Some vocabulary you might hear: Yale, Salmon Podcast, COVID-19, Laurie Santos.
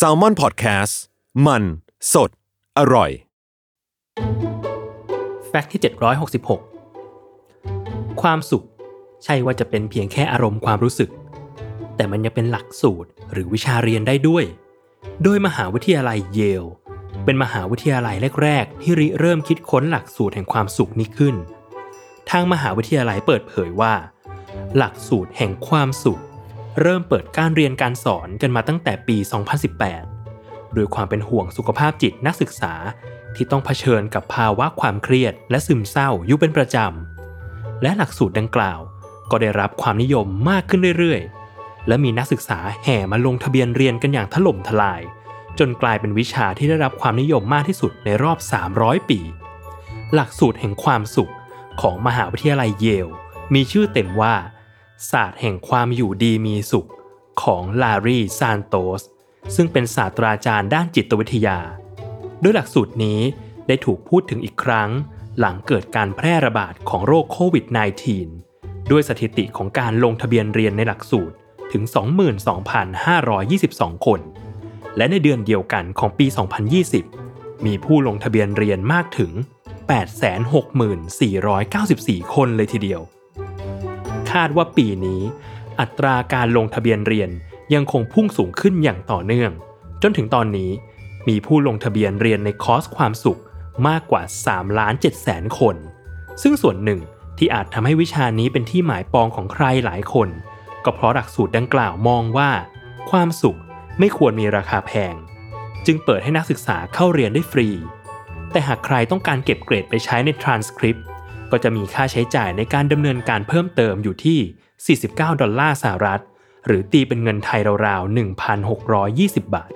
Salmon Podcast มันสดอร่อยแฟกต์ที่766ความสุขใช่ว่าจะเป็นเพียงแค่อารมณ์ความรู้สึกแต่มันยังเป็นหลักสูตรหรือวิชาเรียนได้ด้วยโดยมหาวิทยาลัยเยลเป็นมหาวิทยาลัยแรกๆที่เริ่มคิดค้นหลักสูตรแห่งความสุขนี้ขึ้นทางมหาวิทยาลัยเปิดเผยว่าหลักสูตรแห่งความสุขเริ่มเปิดการเรียนการสอนกันมาตั้งแต่ปี 2018 โดยความเป็นห่วงสุขภาพจิตนักศึกษาที่ต้องเผชิญกับภาวะความเครียดและซึมเศร้าอยู่เป็นประจำและหลักสูตรดังกล่าวก็ได้รับความนิยมมากขึ้นเรื่อยๆและมีนักศึกษาแห่มาลงทะเบียนเรียนกันอย่างถล่มทลายจนกลายเป็นวิชาที่ได้รับความนิยมมากที่สุดในรอบ 300 ปีหลักสูตรแห่งความสุขของมหาวิทยาลัยเยลมีชื่อเต็มว่าศาสตร์แห่งความอยู่ดีมีสุขของลารี ซานโตสซึ่งเป็นศาสตราจารย์ด้านจิตวิทยาโดยหลักสูตรนี้ได้ถูกพูดถึงอีกครั้งหลังเกิดการแพร่ระบาดของโรคโควิด -19 ด้วยสถิติของการลงทะเบียนเรียนในหลักสูตรถึง 22,522 คนและในเดือนเดียวกันของปี 2020 มีผู้ลงทะเบียนเรียนมากถึง 864,94 คนเลยทีเดียวคาดว่าปีนี้อัตราการลงทะเบียนเรียนยังคงพุ่งสูงขึ้นอย่างต่อเนื่องจนถึงตอนนี้มีผู้ลงทะเบียนเรียนในคอร์สความสุขมากกว่า 3,700,000 คนซึ่งส่วนหนึ่งที่อาจทำให้วิชานี้เป็นที่หมายปองของใครหลายคนก็เพราะหลักสูตรดังกล่าวมองว่าความสุขไม่ควรมีราคาแพงจึงเปิดให้นักศึกษาเข้าเรียนได้ฟรีแต่หากใครต้องการเก็บเกรดไปใช้ในทรานสคริปต์ก็จะมีค่าใช้จ่ายในการดำเนินการเพิ่มเติมอยู่ที่$49สหรัฐหรือตีเป็นเงินไทยราวๆ 1,620 บาท